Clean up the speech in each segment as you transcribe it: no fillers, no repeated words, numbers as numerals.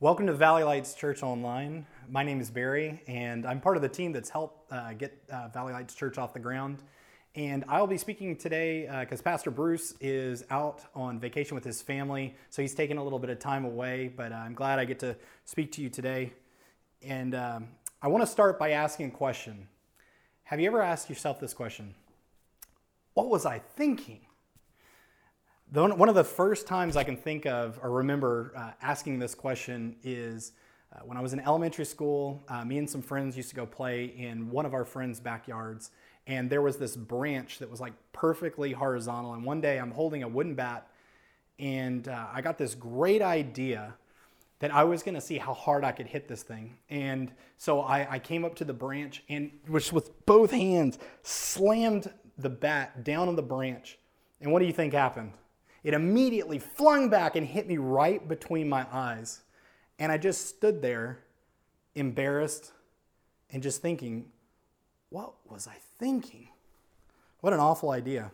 Welcome to Valley Lights Church Online. My name is Barry, and I'm part of the team that's helped get Valley Lights Church off the ground. And I'll be speaking today because Pastor Bruce is out on vacation with his family, so he's taking a little bit of time away, but I'm glad I get to speak to you today. And I want to start by asking a question. Have you ever asked yourself this question? What was I thinking? One of the first times I can think of or remember asking this question is when I was in elementary school. Me and some friends used to go play in one of our friends' backyards, and there was this branch that was like perfectly horizontal. And one day I'm holding a wooden bat, and I got this great idea that I was going to see how hard I could hit this thing. And so I came up to the branch and with both hands slammed the bat down on the branch. And what do you think happened? It immediately flung back and hit me right between my eyes. And I just stood there, embarrassed, and just thinking, what was I thinking? What an awful idea.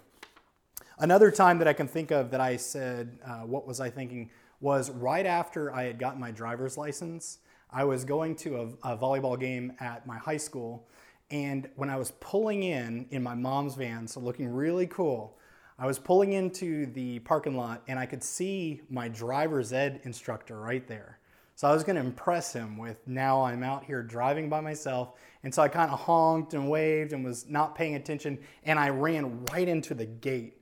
Another time that I can think of that I said, what was I thinking, was right after I had gotten my driver's license. I was going to a volleyball game at my high school, and when I was pulling in my mom's van, so looking really cool, I was pulling into the parking lot, and I could see my driver's ed instructor right there. So I was going to impress him with, now I'm out here driving by myself. And so I kind of honked and waved and was not paying attention, and I ran right into the gate.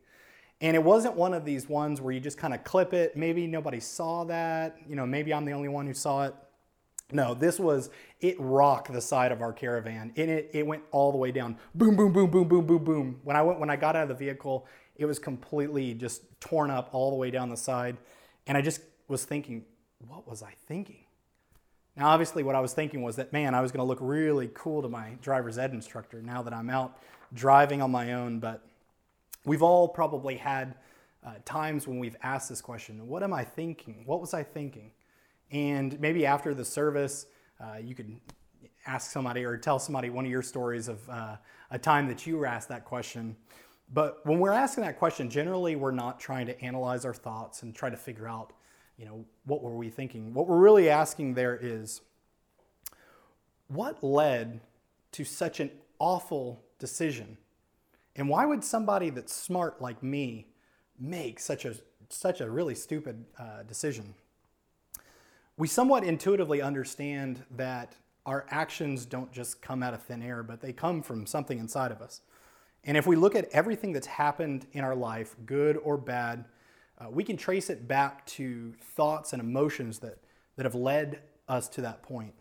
And it wasn't one of these ones where you just kind of clip it. Maybe nobody saw that. You know, maybe I'm the only one who saw it. No, it rocked the side of our caravan, and it went all the way down. Boom, boom, boom, boom, boom, boom, boom. When I got out of the vehicle, it was completely just torn up all the way down the side. And I just was thinking, what was I thinking? Now, obviously, what I was thinking was that, man, I was going to look really cool to my driver's ed instructor now that I'm out driving on my own. But we've all probably had times when we've asked this question, what am I thinking? What was I thinking? And maybe after the service, you could ask somebody or tell somebody one of your stories of a time that you were asked that question. But when we're asking that question, generally we're not trying to analyze our thoughts and try to figure out, you know, what were we thinking? What we're really asking there is, what led to such an awful decision? And why would somebody that's smart like me make such a really stupid decision? We somewhat intuitively understand that our actions don't just come out of thin air, but they come from something inside of us. And if we look at everything that's happened in our life, good or bad, we can trace it back to thoughts and emotions that have led us to that point.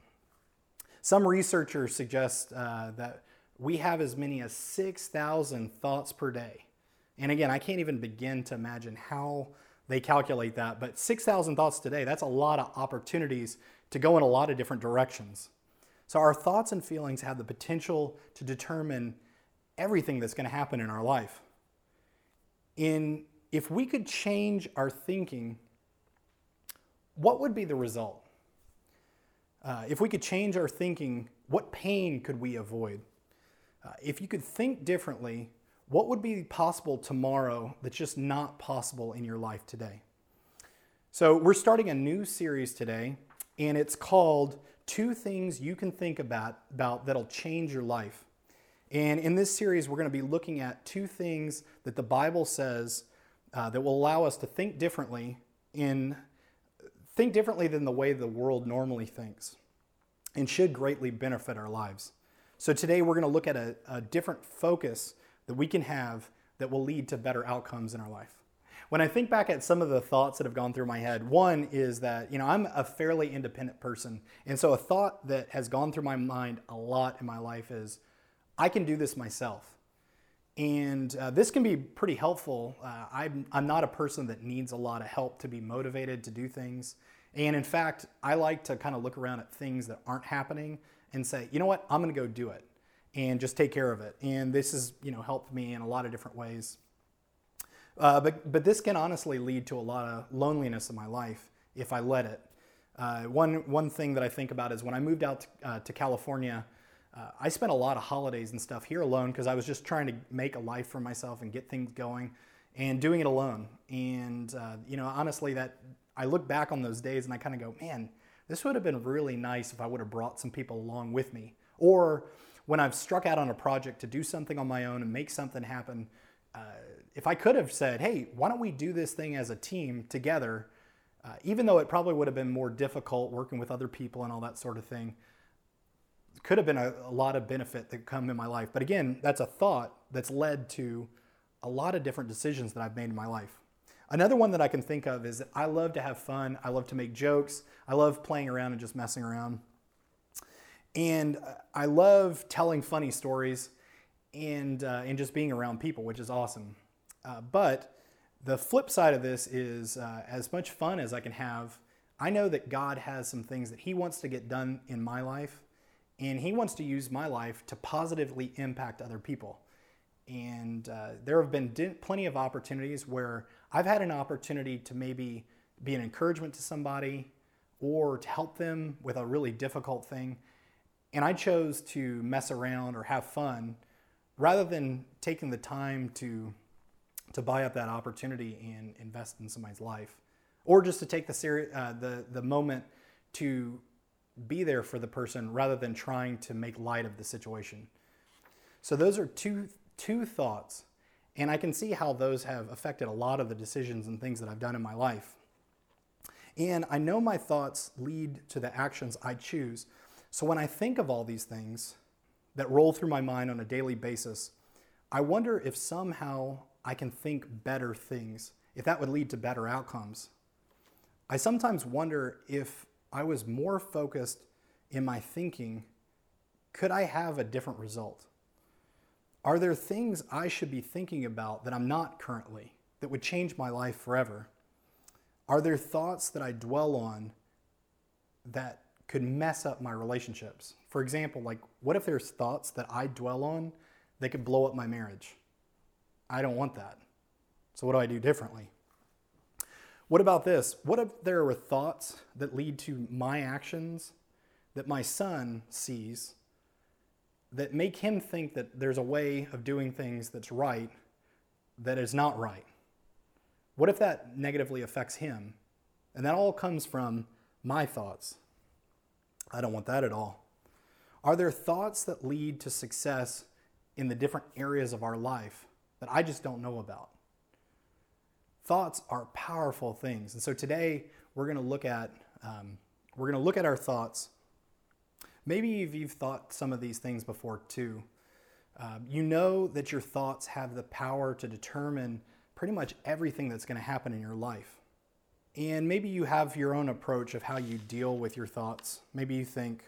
Some researchers suggest that we have as many as 6,000 thoughts per day. And again, I can't even begin to imagine how they calculate that, but 6,000 thoughts today, that's a lot of opportunities to go in a lot of different directions. So our thoughts and feelings have the potential to determine everything that's going to happen in our life. If we could change our thinking, what would be the result? If we could change our thinking, what pain could we avoid? If you could think differently, what would be possible tomorrow that's just not possible in your life today? So we're starting a new series today, and it's called 2 Things You Can Think About That'll Change Your Life. And in this series, we're going to be looking at 2 things that the Bible says that will allow us to think differently than the way the world normally thinks, and should greatly benefit our lives. So today, we're going to look at a different focus that we can have that will lead to better outcomes in our life. When I think back at some of the thoughts that have gone through my head, one is that, you know, I'm a fairly independent person, and so a thought that has gone through my mind a lot in my life is, I can do this myself. And this can be pretty helpful. I'm not a person that needs a lot of help to be motivated to do things. And in fact, I like to kind of look around at things that aren't happening and say, you know what, I'm going to go do it and just take care of it. And this has, you know, helped me in a lot of different ways. But this can honestly lead to a lot of loneliness in my life if I let it. One thing that I think about is when I moved out to California, I spent a lot of holidays and stuff here alone because I was just trying to make a life for myself and get things going and doing it alone. And, you know, honestly, I look back on those days and I kind of go, man, this would have been really nice if I would have brought some people along with me. Or when I've struck out on a project to do something on my own and make something happen, if I could have said, hey, why don't we do this thing as a team together, even though it probably would have been more difficult working with other people and all that sort of thing, could have been a lot of benefit that come in my life. But again, that's a thought that's led to a lot of different decisions that I've made in my life. Another one that I can think of is that I love to have fun. I love to make jokes. I love playing around and just messing around. And I love telling funny stories and just being around people, which is awesome. But the flip side of this is as much fun as I can have, I know that God has some things that He wants to get done in my life, and He wants to use my life to positively impact other people. And there have been plenty of opportunities where I've had an opportunity to maybe be an encouragement to somebody or to help them with a really difficult thing. And I chose to mess around or have fun rather than taking the time to buy up that opportunity and invest in somebody's life, or just to take the moment to be there for the person rather than trying to make light of the situation. So those are two thoughts, and I can see how those have affected a lot of the decisions and things that I've done in my life. And I know my thoughts lead to the actions I choose. So when I think of all these things that roll through my mind on a daily basis, I wonder if somehow I can think better things, if that would lead to better outcomes. I sometimes wonder if I was more focused in my thinking, could I have a different result? Are there things I should be thinking about that I'm not currently, that would change my life forever? Are there thoughts that I dwell on that could mess up my relationships? For example, like, what if there's thoughts that I dwell on that could blow up my marriage? I don't want that. So what do I do differently? What about this? What if there were thoughts that lead to my actions that my son sees that make him think that there's a way of doing things that's right that is not right? What if that negatively affects him? And that all comes from my thoughts. I don't want that at all. Are there thoughts that lead to success in the different areas of our life that I just don't know about? Thoughts are powerful things, and so today we're going to look at our thoughts. Maybe you've thought some of these things before too. You know that your thoughts have the power to determine pretty much everything that's going to happen in your life, and maybe you have your own approach of how you deal with your thoughts. Maybe you think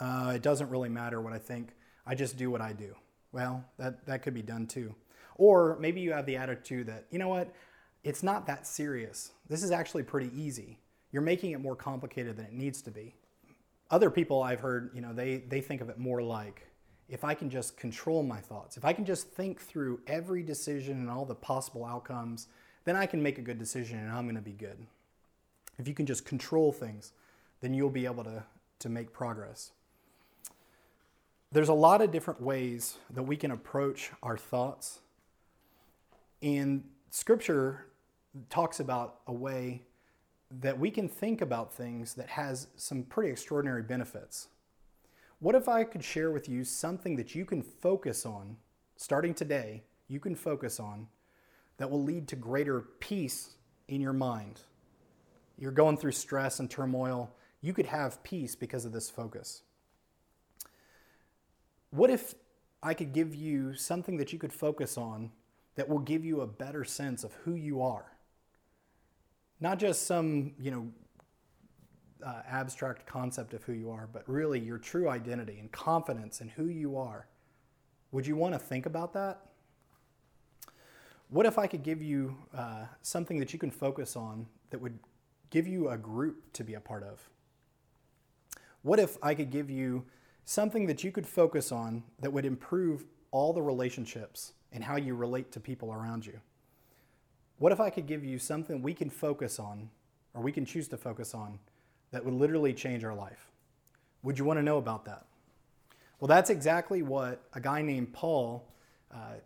it doesn't really matter what I think; I just do what I do. Well, that could be done too. Or maybe you have the attitude that, you know what, it's not that serious. This is actually pretty easy. You're making it more complicated than it needs to be. Other people I've heard, you know, they think of it more like, if I can just control my thoughts, if I can just think through every decision and all the possible outcomes, then I can make a good decision and I'm going to be good. If you can just control things, then you'll be able to make progress. There's a lot of different ways that we can approach our thoughts. And Scripture talks about a way that we can think about things that has some pretty extraordinary benefits. What if I could share with you something that you can focus on, starting today, you can focus on, that will lead to greater peace in your mind? You're going through stress and turmoil. You could have peace because of this focus. What if I could give you something that you could focus on that will give you a better sense of who you are? Not just some, abstract concept of who you are, but really your true identity and confidence in who you are. Would you want to think about that? What if I could give you something that you can focus on that would give you a group to be a part of? What if I could give you something that you could focus on that would improve all the relationships and how you relate to people around you? What if I could give you something we can focus on, or we can choose to focus on, that would literally change our life? Would you want to know about that? Well, that's exactly what a guy named Paul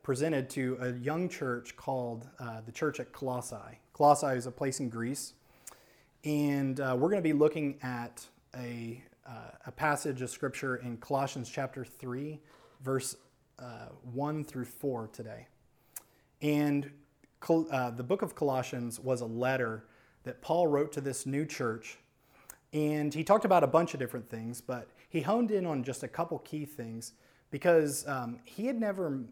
presented to a young church called the church at Colossae. Colossae is a place in Greece, And we're going to be looking at a passage of Scripture in Colossians chapter 3, verse 1 through 4 today. And the book of Colossians was a letter that Paul wrote to this new church. And he talked about a bunch of different things, but he honed in on just a couple key things because he had never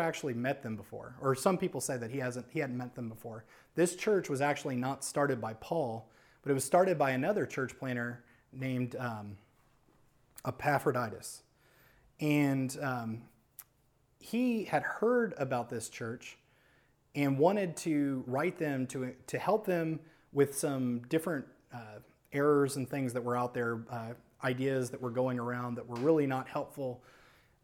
actually met them before, or some people say that he hadn't met them before. This church was actually not started by Paul, but it was started by another church planner named Epaphroditus, and he had heard about this church and wanted to write them to help them with some different errors and things that were out there, ideas that were going around that were really not helpful.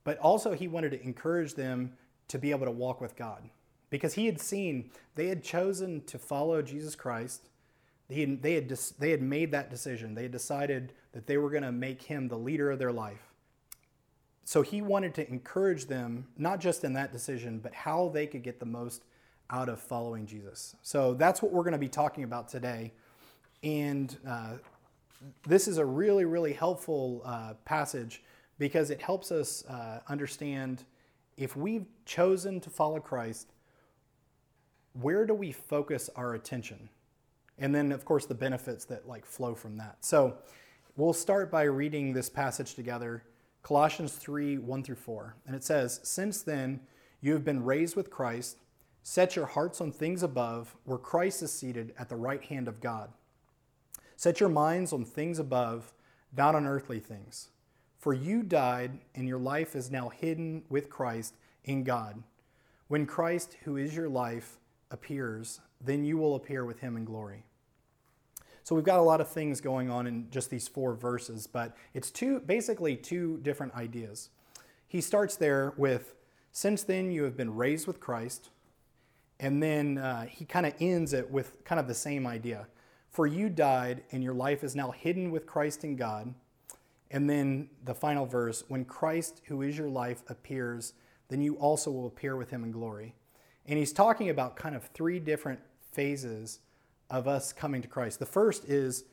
But also he wanted to encourage them to be able to walk with God, because he had seen they had chosen to follow Jesus Christ. They had made that decision. They had decided that they were going to make him the leader of their life. So he wanted to encourage them, not just in that decision, but how they could get the most out of following Jesus. So that's what we're going to be talking about today. And this is a really, really helpful passage, because it helps us understand, if we've chosen to follow Christ, where do we focus our attention? And then, of course, the benefits that flow from that. So we'll start by reading this passage together, Colossians 3, 1 through 4. And it says, "Since then, you have been raised with Christ. Set your hearts on things above, where Christ is seated at the right hand of God. Set your minds on things above, not on earthly things. For you died, and your life is now hidden with Christ in God. When Christ, who is your life, appears, then you will appear with him in glory." So we've got a lot of things going on in just these four verses, but it's basically two different ideas. He starts there with, "Since then you have been raised with Christ," and then he kind of ends it with kind of the same idea. "For you died, and your life is now hidden with Christ in God." And then the final verse, "When Christ, who is your life, appears, then you also will appear with him in glory." And he's talking about kind of three different phases of us coming to Christ. The first is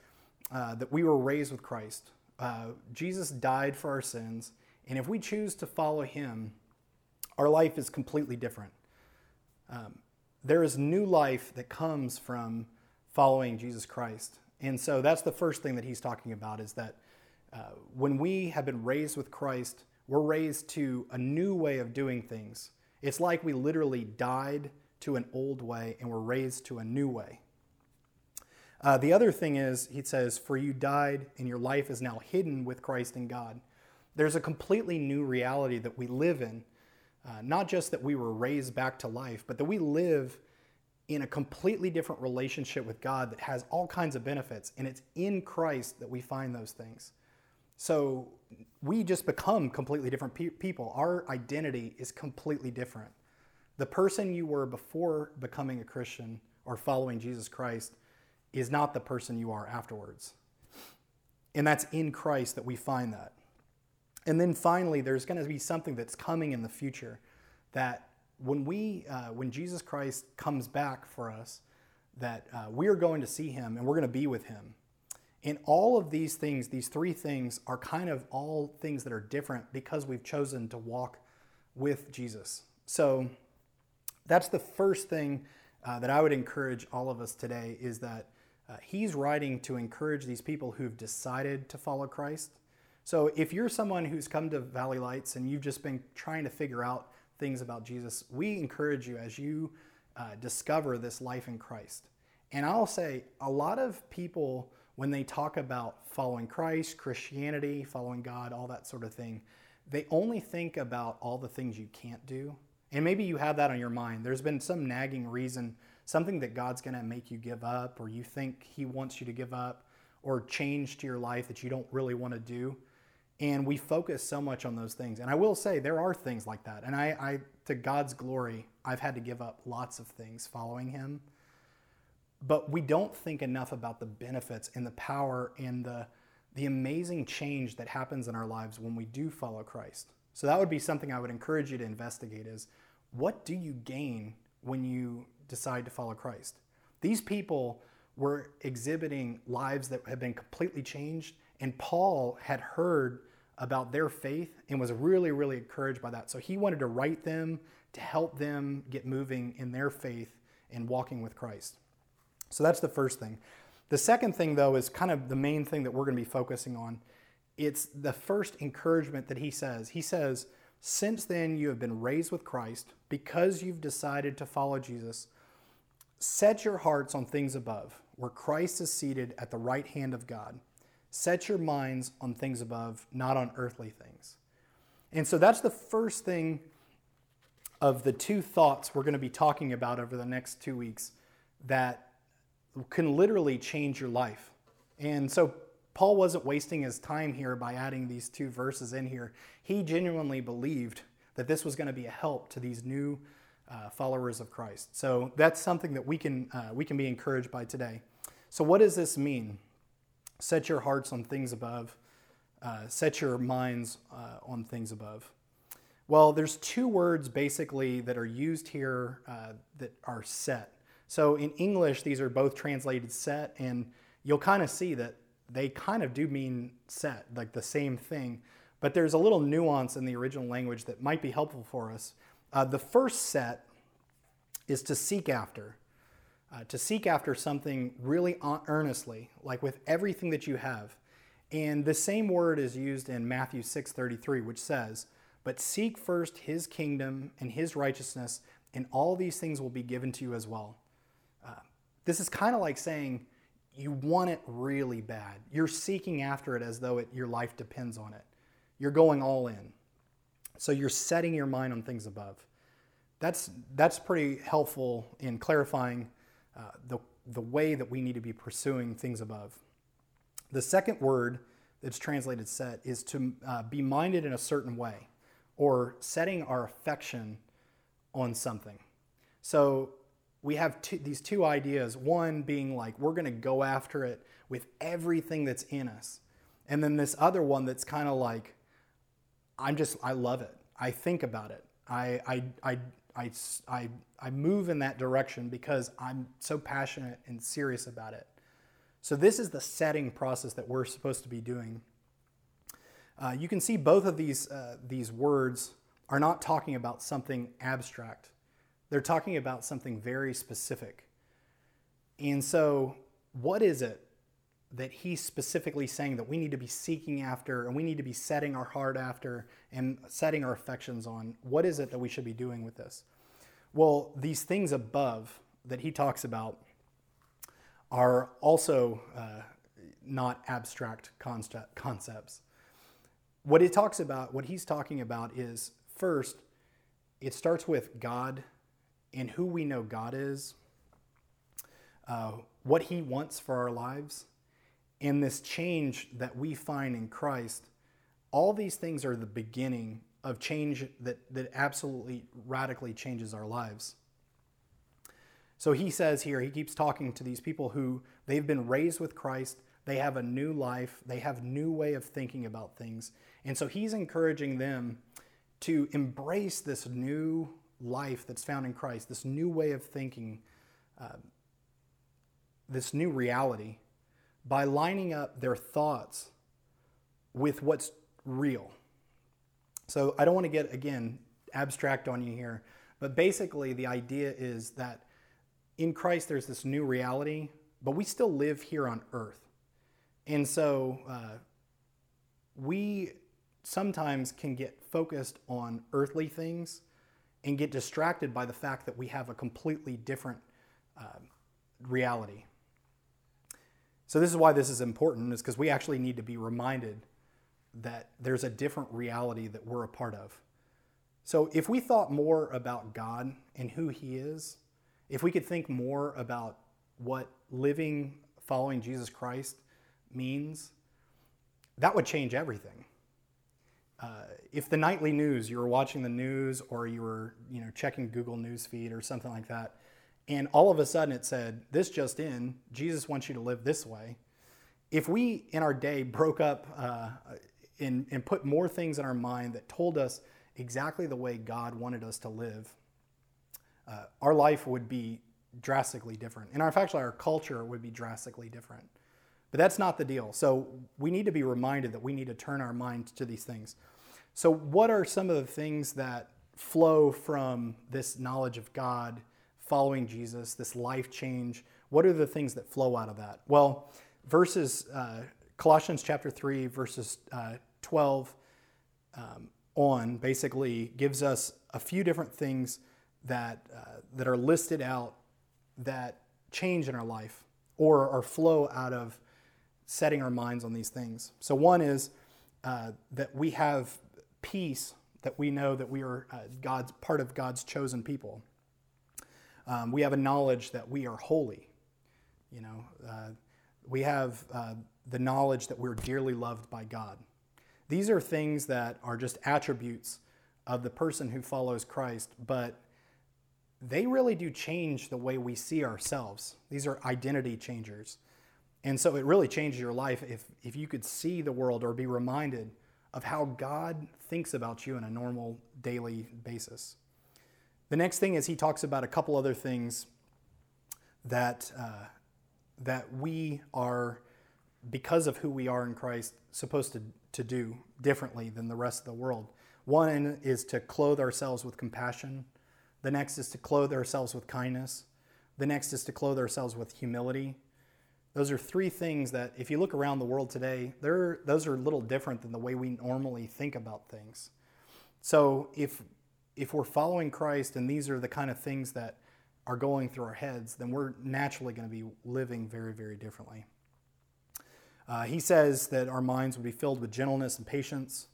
that we were raised with Christ. Jesus died for our sins. And if we choose to follow him, our life is completely different. There is new life that comes from following Jesus Christ. And so that's the first thing that he's talking about, is that when we have been raised with Christ, we're raised to a new way of doing things. It's like we literally died to an old way and were raised to a new way. The other thing is, he says, "For you died, and your life is now hidden with Christ in God." There's a completely new reality that we live in. Not just that we were raised back to life, but that we live in a completely different relationship with God that has all kinds of benefits. And it's in Christ that we find those things. So we just become completely different people. Our identity is completely different. The person you were before becoming a Christian or following Jesus Christ is not the person you are afterwards. And that's in Christ that we find that. And then finally, there's going to be something that's coming in the future, that when Jesus Christ comes back for us, that we are going to see him and we're going to be with him. And all of these things, these three things, are kind of all things that are different because we've chosen to walk with Jesus. So that's the first thing that I would encourage all of us today, is that he's writing to encourage these people who've decided to follow Christ. So if you're someone who's come to Valley Lights and you've just been trying to figure out things about Jesus, we encourage you as you discover this life in Christ. And I'll say, a lot of people, when they talk about following Christ, Christianity, following God, all that sort of thing, they only think about all the things you can't do. And maybe you have that on your mind. There's been some nagging reason, something that God's going to make you give up, or you think he wants you to give up, or change to your life that you don't really want to do. And we focus so much on those things. And I will say, there are things like that. And I to God's glory, I've had to give up lots of things following him. But we don't think enough about the benefits and the power and the amazing change that happens in our lives when we do follow Christ. So that would be something I would encourage you to investigate, is what do you gain when you decide to follow Christ? These people were exhibiting lives that had been completely changed. And Paul had heard about their faith and was really, really encouraged by that. So he wanted to write them to help them get moving in their faith and walking with Christ. So that's the first thing. The second thing, though, is kind of the main thing that we're going to be focusing on. It's the first encouragement that he says. He says, since then you have been raised with Christ because you've decided to follow Jesus. Set your hearts on things above, where Christ is seated at the right hand of God. Set your minds on things above, not on earthly things. And so that's the first thing of the two thoughts we're going to be talking about over the next 2 weeks that can literally change your life. And so Paul wasn't wasting his time here by adding these two verses in here. He genuinely believed that this was going to be a help to these new followers of Christ. So that's something that we can be encouraged by today. So what does this mean? Set your hearts on things above. Set your minds on things above. Well, there's two words basically that are used here that are set. So in English, these are both translated set, and you'll kind of see that they kind of do mean set, like the same thing. But there's a little nuance in the original language that might be helpful for us. The first set is to seek after. To seek after something really earnestly, like with everything that you have. And the same word is used in Matthew 6:33, which says, "But seek first his kingdom and his righteousness, and all these things will be given to you as well." This is kind of like saying you want it really bad. You're seeking after it as though your life depends on it. You're going all in. So you're setting your mind on things above. That's pretty helpful in clarifying the way that we need to be pursuing things above. The second word that's translated set is to be minded in a certain way, or setting our affection on something. So we have these two ideas, one being like we're going to go after it with everything that's in us. And then this other one that's kind of like, I love it. I think about it. I move in that direction because I'm so passionate and serious about it. So this is the setting process that we're supposed to be doing. You can see both of these words are not talking about something abstract. They're talking about something very specific. And so what is it that he's specifically saying that we need to be seeking after and we need to be setting our heart after and setting our affections on? What is it that we should be doing with this? Well, these things above that he talks about are also not abstract concepts. What he's talking about is, first, it starts with God and who we know God is, what he wants for our lives, and this change that we find in Christ. All these things are the beginning of change that absolutely radically changes our lives. So he says here, he keeps talking to these people who they've been raised with Christ, they have a new life, they have a new way of thinking about things. And so he's encouraging them to embrace this new life that's found in Christ, this new way of thinking, this new reality, by lining up their thoughts with what's real. So I don't want to get, again, abstract on you here, but basically the idea is that in Christ there's this new reality, but we still live here on earth. And so we sometimes can get focused on earthly things and get distracted by the fact that we have a completely different reality. So this is why this is important, is because we actually need to be reminded that there's a different reality that we're a part of. So if we thought more about God and who he is, if we could think more about what following Jesus Christ means, that would change everything. If the nightly news, you were watching the news or you were checking Google Newsfeed or something like that, and all of a sudden it said, "This just in, Jesus wants you to live this way." If we, in our day, broke up and put more things in our mind that told us exactly the way God wanted us to live, our life would be drastically different. In our actually, our culture would be drastically different. But that's not the deal. So we need to be reminded that we need to turn our mind to these things. So what are some of the things that flow from this knowledge of God, following Jesus, this life change? What are the things that flow out of that? Well, verses Colossians chapter 3, verses 12 on basically gives us a few different things that are listed out that change in our life or flow out of setting our minds on these things. So one is that we have peace, that we know that we are part of God's chosen people. We have a knowledge that we are holy. You know, we have the knowledge that we're dearly loved by God. These are things that are just attributes of the person who follows Christ, but they really do change the way we see ourselves. These are identity changers. And so it really changes your life if you could see the world or be reminded of how God thinks about you on a normal daily basis. The next thing is he talks about a couple other things that we are, because of who we are in Christ, supposed to do differently than the rest of the world. One is to clothe ourselves with compassion. The next is to clothe ourselves with kindness. The next is to clothe ourselves with humility. Those are three things that, if you look around the world today, those are a little different than the way we normally think about things. So if we're following Christ and these are the kind of things that are going through our heads, then we're naturally going to be living very, very differently. He says that our minds would be filled with gentleness and patience,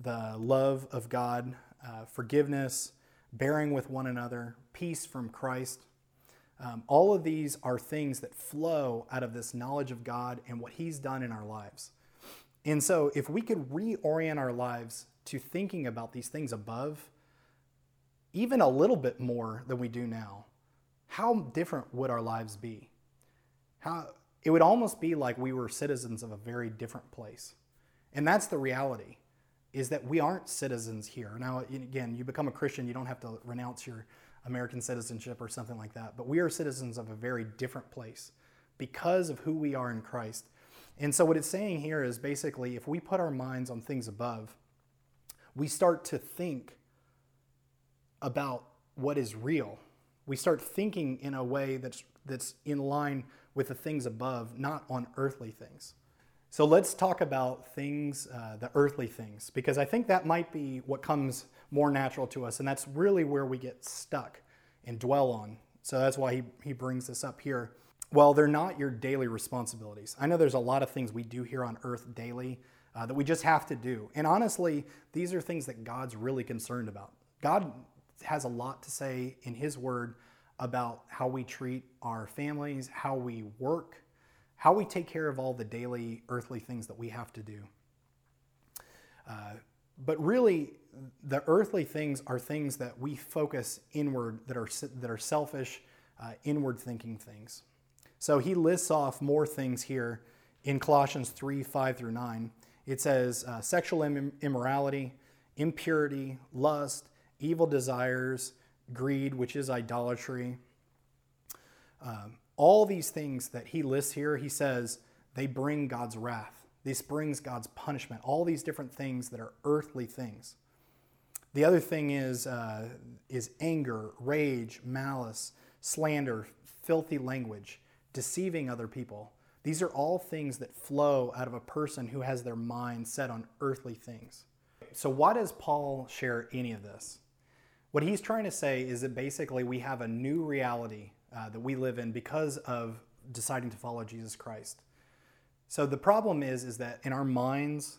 the love of God, forgiveness, bearing with one another, peace from Christ. All of these are things that flow out of this knowledge of God and what he's done in our lives. And so if we could reorient our lives to thinking about these things above, even a little bit more than we do now, how different would our lives be? It would almost be like we were citizens of a very different place. And that's the reality, is that we aren't citizens here. Now, again, you become a Christian, you don't have to renounce your American citizenship or something like that. But we are citizens of a very different place because of who we are in Christ. And so what it's saying here is basically if we put our minds on things above, we start to think about what is real. We start thinking in a way that's in line with the things above, not on earthly things. So let's talk about things, the earthly things, because I think that might be what comes more natural to us, and that's really where we get stuck and dwell on. So that's why he brings this up here. Well, they're not your daily responsibilities. I know there's a lot of things we do here on earth daily that we just have to do. And honestly, these are things that God's really concerned about. God has a lot to say in his word about how we treat our families, how we work, how we take care of all the daily earthly things that we have to do. But really, the earthly things are things that we focus inward, that are selfish, inward-thinking things. So he lists off more things here in Colossians 3, 5 through 9. It says sexual immorality, impurity, lust, evil desires, greed, which is idolatry. All these things that he lists here, he says, they bring God's wrath. This brings God's punishment. All these different things that are earthly things. The other thing is anger, rage, malice, slander, filthy language, deceiving other people. These are all things that flow out of a person who has their mind set on earthly things. So why does Paul share any of this? What he's trying to say is that basically we have a new reality that we live in because of deciding to follow Jesus Christ. So the problem is that in our minds,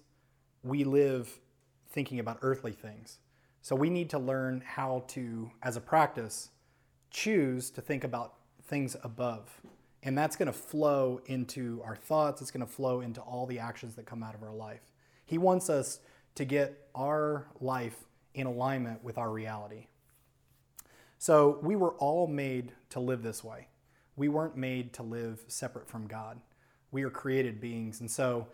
we live thinking about earthly things. So we need to learn how to, as a practice, choose to think about things above. And that's going to flow into our thoughts. It's going to flow into all the actions that come out of our life. He wants us to get our life in alignment with our reality. So we were all made to live this way. We weren't made to live separate from God. We are created beings. And so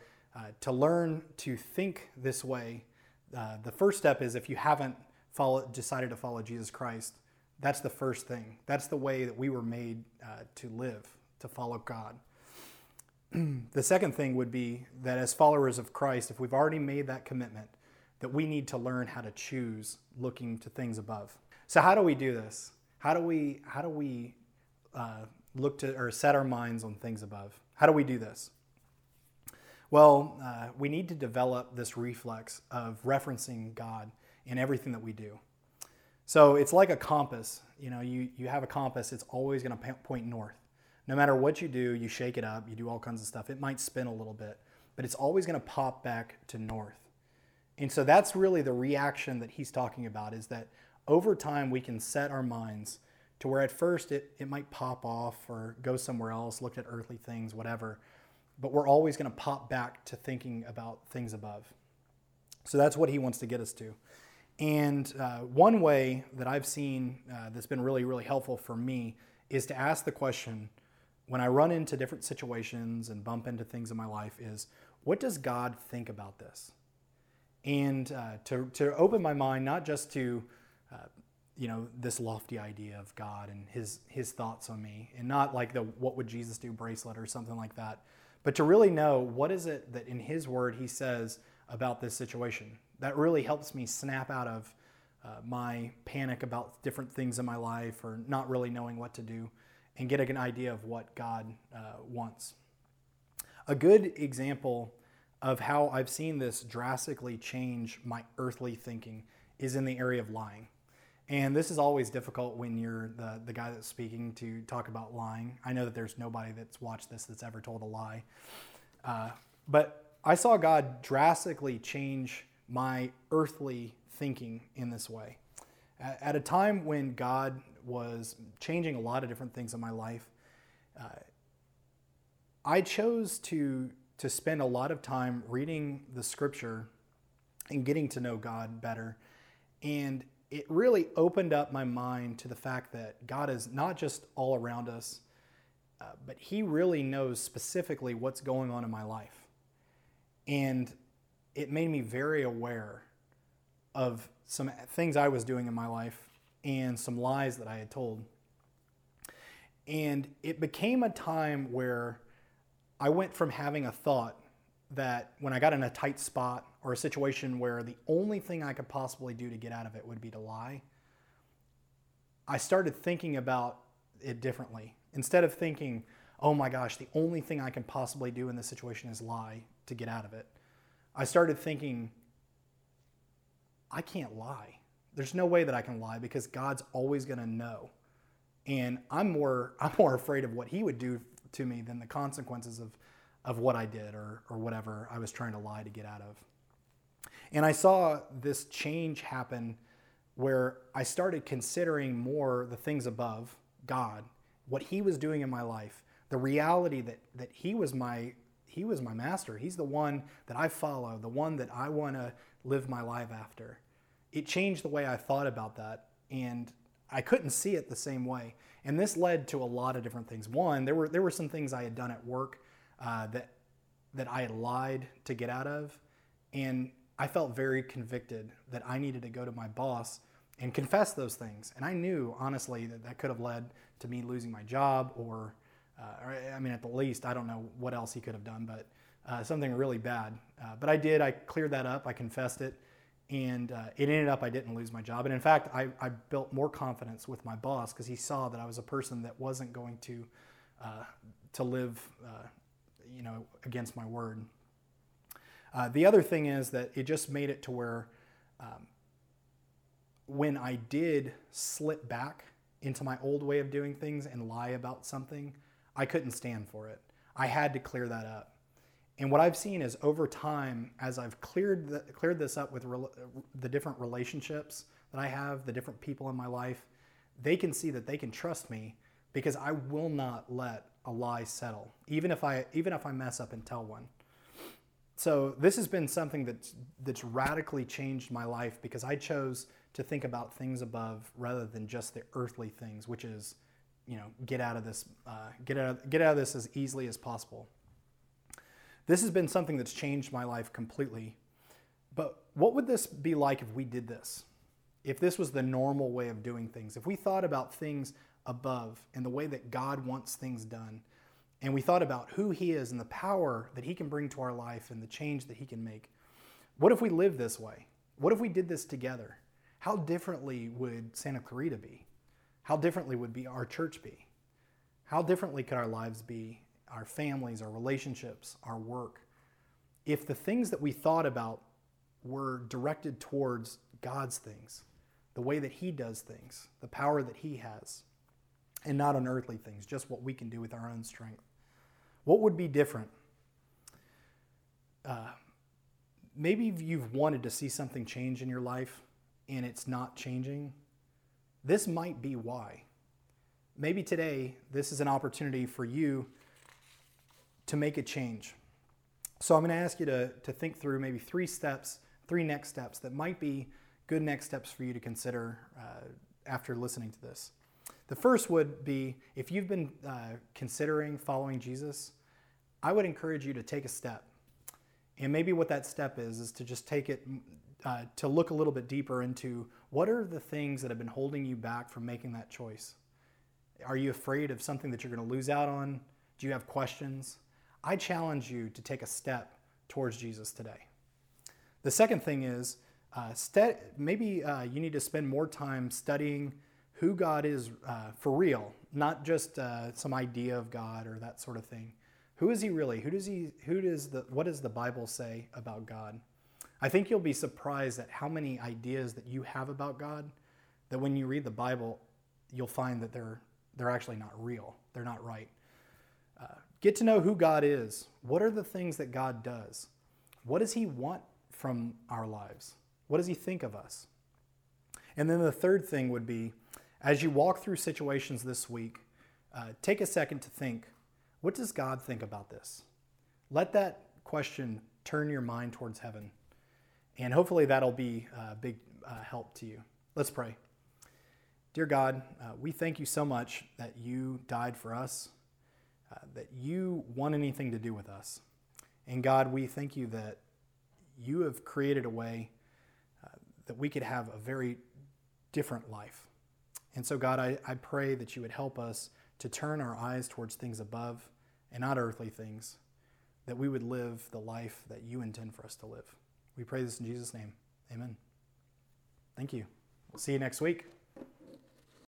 to learn to think this way, the first step is if you haven't decided to follow Jesus Christ, That's the first thing. That's the way that we were made to live, to follow God. The second thing would be that as followers of Christ, if we've already made that commitment, that we need to learn how to choose looking to things above. So how do we do this? How do we look to or set our minds on things above? How do we do this? Well, we need to develop this reflex of referencing God in everything that we do. So it's like a compass. You know, you have a compass. It's always going to point north. No matter what you do, you shake it up. You do all kinds of stuff. It might spin a little bit, but it's always going to pop back to north. And so that's really the reaction that he's talking about, is that over time we can set our minds to where at first it might pop off or go somewhere else, look at earthly things, whatever. But we're always going to pop back to thinking about things above. So that's what he wants to get us to. And one way that I've seen that's been really, really helpful for me is to ask the question, when I run into different situations and bump into things in my life, is what does God think about this? And to open my mind, not just to this lofty idea of God and his thoughts on me, and not like the "What Would Jesus Do" bracelet or something like that, but to really know what is it that in his word he says about this situation. That really helps me snap out of my panic about different things in my life or not really knowing what to do, and get an idea of what God wants. A good example of how I've seen this drastically change my earthly thinking is in the area of lying. And this is always difficult when you're the guy that's speaking to talk about lying. I know that there's nobody that's watched this that's ever told a lie. But I saw God drastically change my earthly thinking in this way. At a time when God was changing a lot of different things in my life, I chose to spend a lot of time reading the scripture and getting to know God better. And it really opened up my mind to the fact that God is not just all around us, but he really knows specifically what's going on in my life. And it made me very aware of some things I was doing in my life and some lies that I had told. And it became a time where I went from having a thought that when I got in a tight spot or a situation where the only thing I could possibly do to get out of it would be to lie, I started thinking about it differently. Instead of thinking, oh my gosh, the only thing I can possibly do in this situation is lie to get out of it, I started thinking, I can't lie. There's no way that I can lie because God's always going to know. And I'm more afraid of what he would do to me than the consequences of what I did or whatever I was trying to lie to get out of. And I saw this change happen where I started considering more the things above, God, what he was doing in my life, the reality that he was my master. He's the one that I follow, the one that I want to live my life after. It changed the way I thought about that, and I couldn't see it the same way. And this led to a lot of different things. One, there were some things I had done at work that I had lied to get out of, and I felt very convicted that I needed to go to my boss and confess those things. And I knew, honestly, that could have led to me losing my job or I mean, at the least, I don't know what else he could have done, but something really bad. But I did. I cleared that up. I confessed it. And it ended up I didn't lose my job. And in fact, I built more confidence with my boss because he saw that I was a person that wasn't going to live against my word. The other thing is that it just made it to where when I did slip back into my old way of doing things and lie about something, I couldn't stand for it. I had to clear that up. And what I've seen is over time, as I've cleared this up with the different relationships that I have, the different people in my life, they can see that they can trust me because I will not let a lie settle, even if I mess up and tell one. So this has been something that's radically changed my life because I chose to think about things above rather than just the earthly things, which is, get out of this as easily as possible. This has been something that's changed my life completely. But what would this be like if we did this? if this was the normal way of doing things, if we thought about things above and the way that God wants things done, and we thought about who He is and the power that He can bring to our life and the change that He can make, what if we lived this way? What if we did this together? How differently would Santa Clarita be? How differently would be our church be? How differently could our lives be, our families, our relationships, our work, if the things that we thought about were directed towards God's things, the way that He does things, the power that He has, and not on earthly things, just what we can do with our own strength? What would be different? Maybe you've wanted to see something change in your life and it's not changing. This might be why. Maybe today, this is an opportunity for you to make a change. So I'm going to ask you to think through maybe three next steps that might be good next steps for you to consider after listening to this. The first would be, if you've been considering following Jesus, I would encourage you to take a step. And maybe what that step is to just take it, to look a little bit deeper into what are the things that have been holding you back from making that choice. Are you afraid of something that you're going to lose out on? Do you have questions? I challenge you to take a step towards Jesus today. The second thing is, maybe you need to spend more time studying who God is for real, not just some idea of God or that sort of thing. Who is He really? What does the Bible say about God? I think you'll be surprised at how many ideas that you have about God that when you read the Bible, you'll find that they're actually not real. They're not right. Get to know who God is. What are the things that God does? What does He want from our lives? What does He think of us? And then the third thing would be, as you walk through situations this week, take a second to think, what does God think about this? Let that question turn your mind towards heaven. And hopefully that'll be a big help to you. Let's pray. Dear God, we thank You so much that You died for us, that You want anything to do with us. And God, we thank You that You have created a way that we could have a very different life. And so, God, I pray that You would help us to turn our eyes towards things above and not earthly things, that we would live the life that You intend for us to live. We pray this in Jesus' name. Amen. Thank you. We'll see you next week.